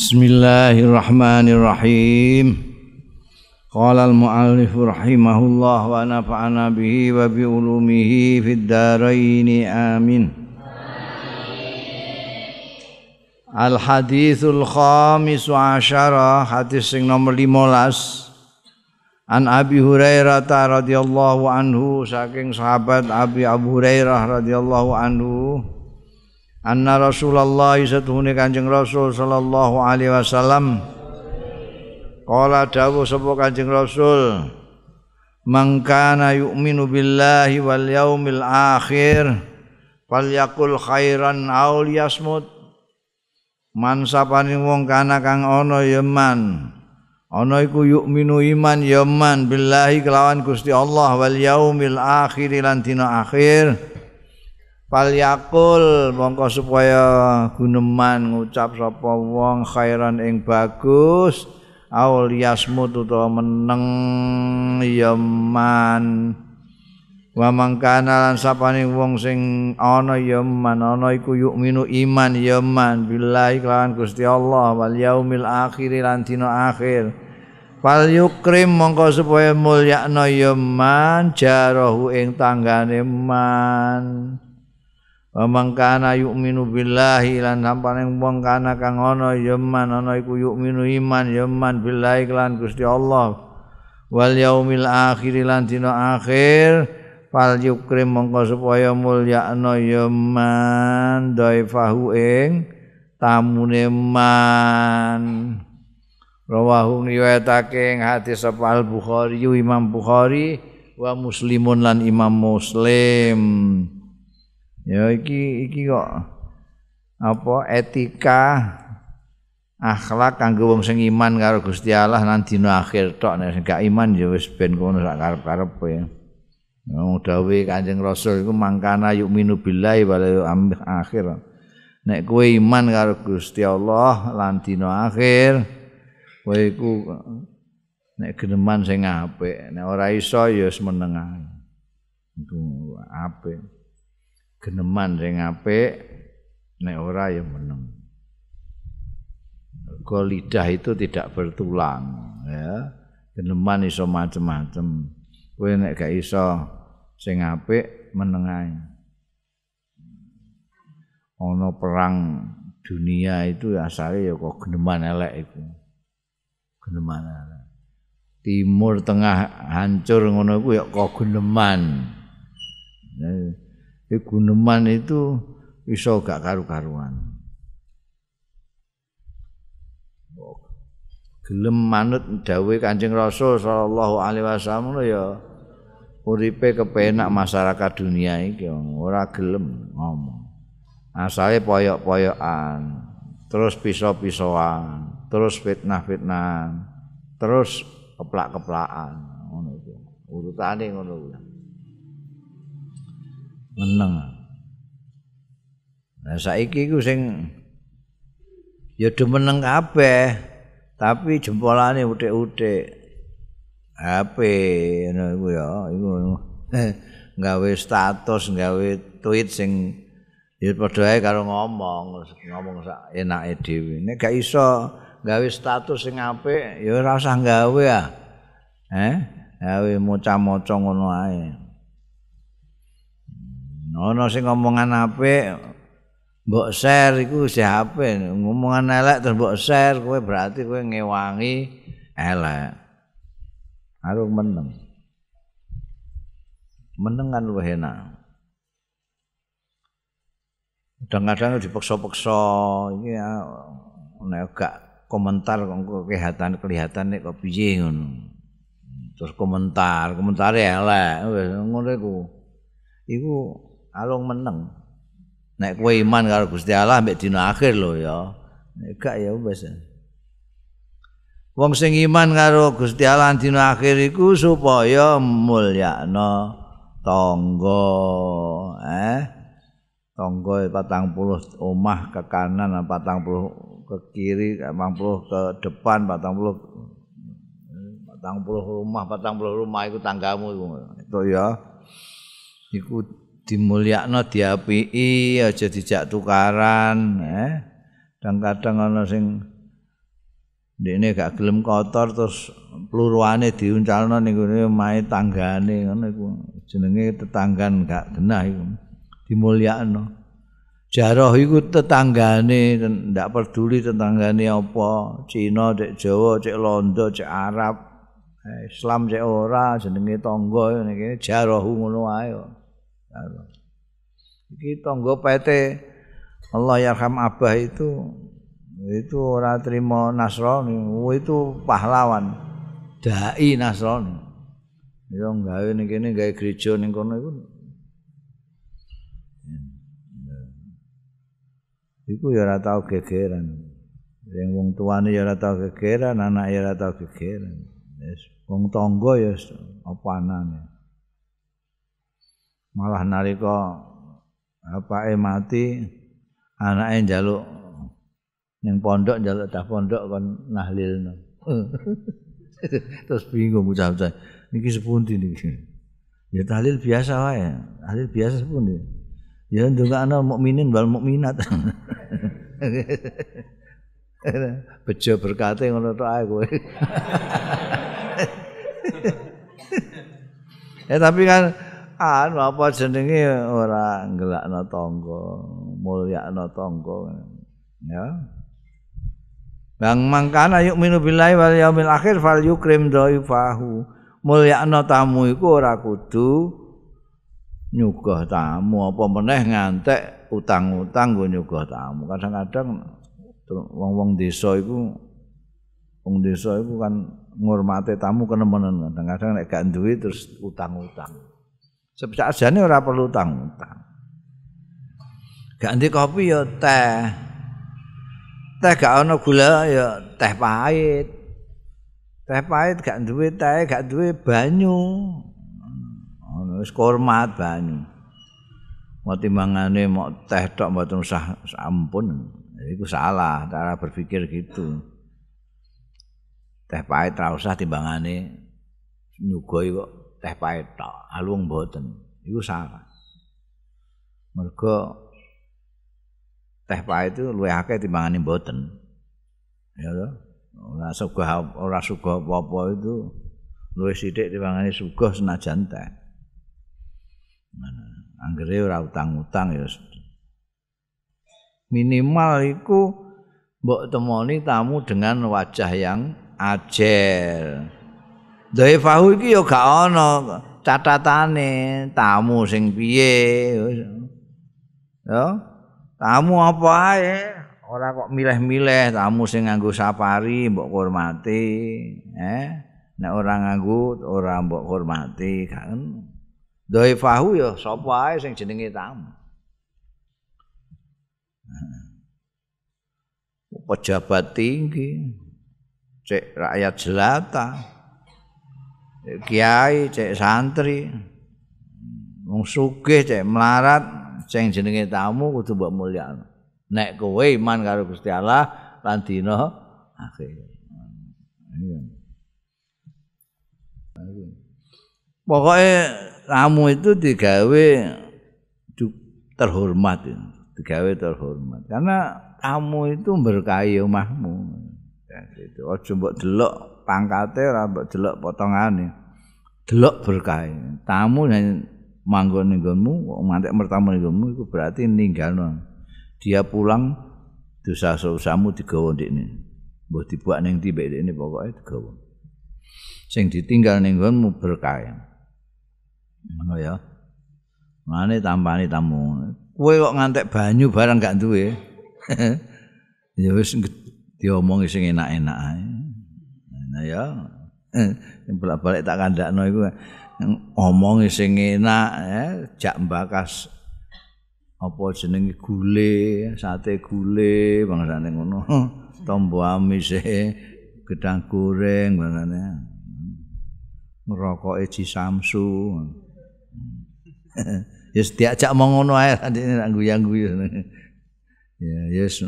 Bismillahirrahmanirrahim. Qala al-mu'allif rahimahullah wa nafa'ana bihi wa bi ulumihi fid dharain amin. Al-hadithul khamis asyara, hadis sing nomor 15. An Abi Hurairah radhiyallahu anhu, saking sahabat Abu Hurairah radhiyallahu anhu, anna Rasulullah satuhune Kanjeng Rasul sallallahu alaihi wasallam qala dawuh sapa Kanjeng Rasul, man kana yu'minu billahi wal yaumil akhir falyakul khairan aw liyasmut. Man sapane wong kana kang ana ya man ana iku yu'minu iman ya man billahi kelawan Gusti Allah wal yaumil akhir lan dina akhir, palyakul mongko supaya guneman ngucap sapa wong khairan ing bagus, auliasmut utawa meneng yaman. Wa mangkana lan sapane wong sing ana yaman ana iku yukminu iman yaman billahi kelawan Gusti Allah wal yaumil akhir lan dina akhir, palyukrim mongko supaya mulyakna yaman jarahu ing tanggane man. Wa man kana yu'minu billahi lan sampaning wong kana kang ana ya man ana iku yu'minu iman ya man billahi lan Gusti Allah wal yaumil akhir lan dina akhir, fal yukrim mongko supaya mulyakna ya man daifahu ing tamune man. Rawahu riwayatake hadis sapa Al-Bukhari Imam Bukhari wa Muslimun lan Imam Muslim. Ya iki kok apa etika akhlak kanggo wong sing iman karo Gusti Allah nang dina akhir tok, nek sing gak iman ya wis ben kono sak karep-karepe. Wong dawuhe Kanjeng Rasul iku mangkana yu'minu billahi wal yaumil akhir. Nek kowe iman karo Gusti Allah lan dina akhir, kowe iku nek geneman sing apik, nek ora iso ya wis meneng ae. Iku apik. Geneman sing apik, nek ora ya meneng. Mergo lidah itu tidak bertulang, ya. Geneman iso macem-macem. Kowe nek gak iso sing apik, meneng ae. Ana perang dunia itu asale ya kok geneman elek iku. Geneman elek. Timur Tengah hancur ngono iku ya kok geneman. Guneman itu iso gak karu-karuan. Gelem manut dawuh Kanjeng Rasul sallallahu alaihi wasallam ya uripe kepenak masyarakat dunia iki, ora gelem ngomong. Asale poyok-poyokan, terus pisau-pisauan, terus fitnah-fitnahan, terus keplak-keplakan ngono iku. Urutane ngono kuwi. Meneng. Nah saiki ku sing ya do meneng kabeh, tapi jempolane utik-utik. HP ngono iku ya, iku nggawe status, nggawe tweet sing ya padha ae karo ngomong sak enake dhewe. Nek gak iso nggawe status sing apik, ya ora usah nggawe ah. Gawe moca-moca ngono ae. Ana sing ngomongan apik mbok share iku isih apik, ngomongan elek terus mbok share kowe berarti kowe ngewangi elek. Arep meneng. Meneng kan luwih enak. Kadang-kadang dipaksa-paksa iki nek gak komentar kok kelihatan nek kok piye ngono. Terus komentar elek wis ngono iku alung meneng. Nek kowe iman karo Gusti Allah mbek dina akhir lho ya. Nek gak ya wis. Wong sing iman karo Gusti Allah dina akhir iku supaya mulyakna tangga, Tangga 40 omah ke kanan, 40 ke kiri, 40 ke depan, 40 rumah iku tanggamu iku. Itu ya. Iku dimulyakno diapiki, aja dijak tukaran. Kadang-kadang ana sing Dene gak gelem kotor terus pluruane diuncalno ning gone mae tanggane ngono iku jenenge tetanggan gak genah iku. Dimulyakno. Jaroh iku tetanggane ndak peduli tetanggane apa, Cina cek Jawa cek Londo cek Arab, Islam cek ora jenenge tangga ngene jaroh ngono ae kok. Iki tangga pete Allah yarham abah itu ora trimo Nasrani, itu pahlawan dai Nasrani. Yo gawe ning kene gawe gereja ning kono iku. Iku ya ora tau gegeran. Sing wong tuane ya ora tau gegeran, anak ya ora tau gegeran. Wis wong tangga ya apa anane. Malah nalika bapake mati, anake njaluk ning pondok njaluk dah pondok kon nahlilno. Terus bingung bocah-bocah. Niki sepundi niki? Ya tahlil biasa wae. Tahlil biasa sepundi. Ya ndongakno mukminin wal mukminat. Bejo berkate ngono tok ae kowe. Tapi kan apa jenenge ora ngelakno tangga, mulyakno tangga. Ya. Bang mangkana yuk minu billahi wal yaumil akhir fal yukrim dhaifahu. Mulyakno tamu iku ora kudu nyugah tamu apa meneh ngantek utang-utang nggo nyugah tamu. Kadang-kadang wong-wong desa iku kan ngurmati tamu kenemenen. Kadang-kadang nek gak duwe terus utang-utang. Sepesak-sajane ora perlu utang-utang. Gak ndek kopi ya teh. Teh gak ana gula ya teh pahit. Teh pahit gak duwe teh, gak duwe banyu. Ono wis hormat banyu. Matimbangane mok teh tok mboten usah sampun. Iku salah cara berpikir gitu. Teh pahit ra usah timbangane nyugoi kok teh pahit tok. Alung mboten. Iku salah. Mergo teh pahit itu luwih akeh timbangane mboten. Ya lho. Ora sugih apa-apa itu luwih sithik timbangane sugih senajan teh. Anggere ora utang-utang ya. Minimal iku mbok temoni tamu dengan wajah yang ajer. Dhaifahu iki ya gak ana catatane tamu sing piye. Ya. Tamu apa ae, ora kok milih-milih tamu sing nganggo safari mbok hormati, nek ora nganggo ora mbok hormati, kan. Dhaifahu ya sapa ae sing jenenge tamu. Pejabat tinggi, cek rakyat jelata, cek kiai, cek santri, wong sugih, cek melarat, sing jenenge tamu kudu mbok mulyakno. Nek kowe iman karo Gusti Allah lan dina akhir. Pokoke tamu itu digawe terhormat. Karena tamu itu berkahi omahmu. Ya gitu. Aja mbok delok pangkate, ora mbok delok potongane. Delok berkahi. Tamu yen manggon ning nggonmu, kok mantek mertamu ning nggonmu iku berarti ninggalno. Dia pulang dosa-dosamu digawa ndekne. Mbok dibuak ning ndi mbek ndekne pokoke digawa. Sing ditinggal ning nggonmu berkahi. Ngono ya. Mane tampane tamu. Kowe kok ngantek banyu barang gak duwe. Ya wis diomongi sing enak-enak ae. Nah ya. Sing bolak-balik tak kandakno iku omongi sing enak, jak mbakas apa jenenge gule, sate gule, bangsane ngono. Tombo amise, gedang goreng, bangsane. Ngerokoke Ji Samsu. Ya diajak ngono ae ndekne nek guyu-guyu. Ya yes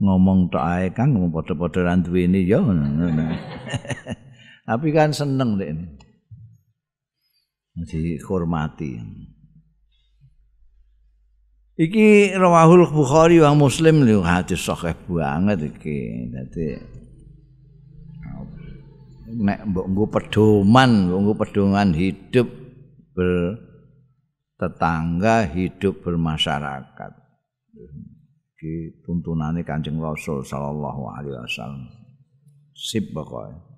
ngomong tok ae Kang padha-padha ra duweni ya. Tapi kan seneng ndekne. Dihormati. Iki rawahul Bukhari wa Muslim lho hadis sahih banget iki. Dadi nek mbok nggo pedoman, hidup bertetangga, hidup bermasyarakat. Iki tuntunane Kanjeng Rasul sallallahu alaihi wasallam. Sip pokoke.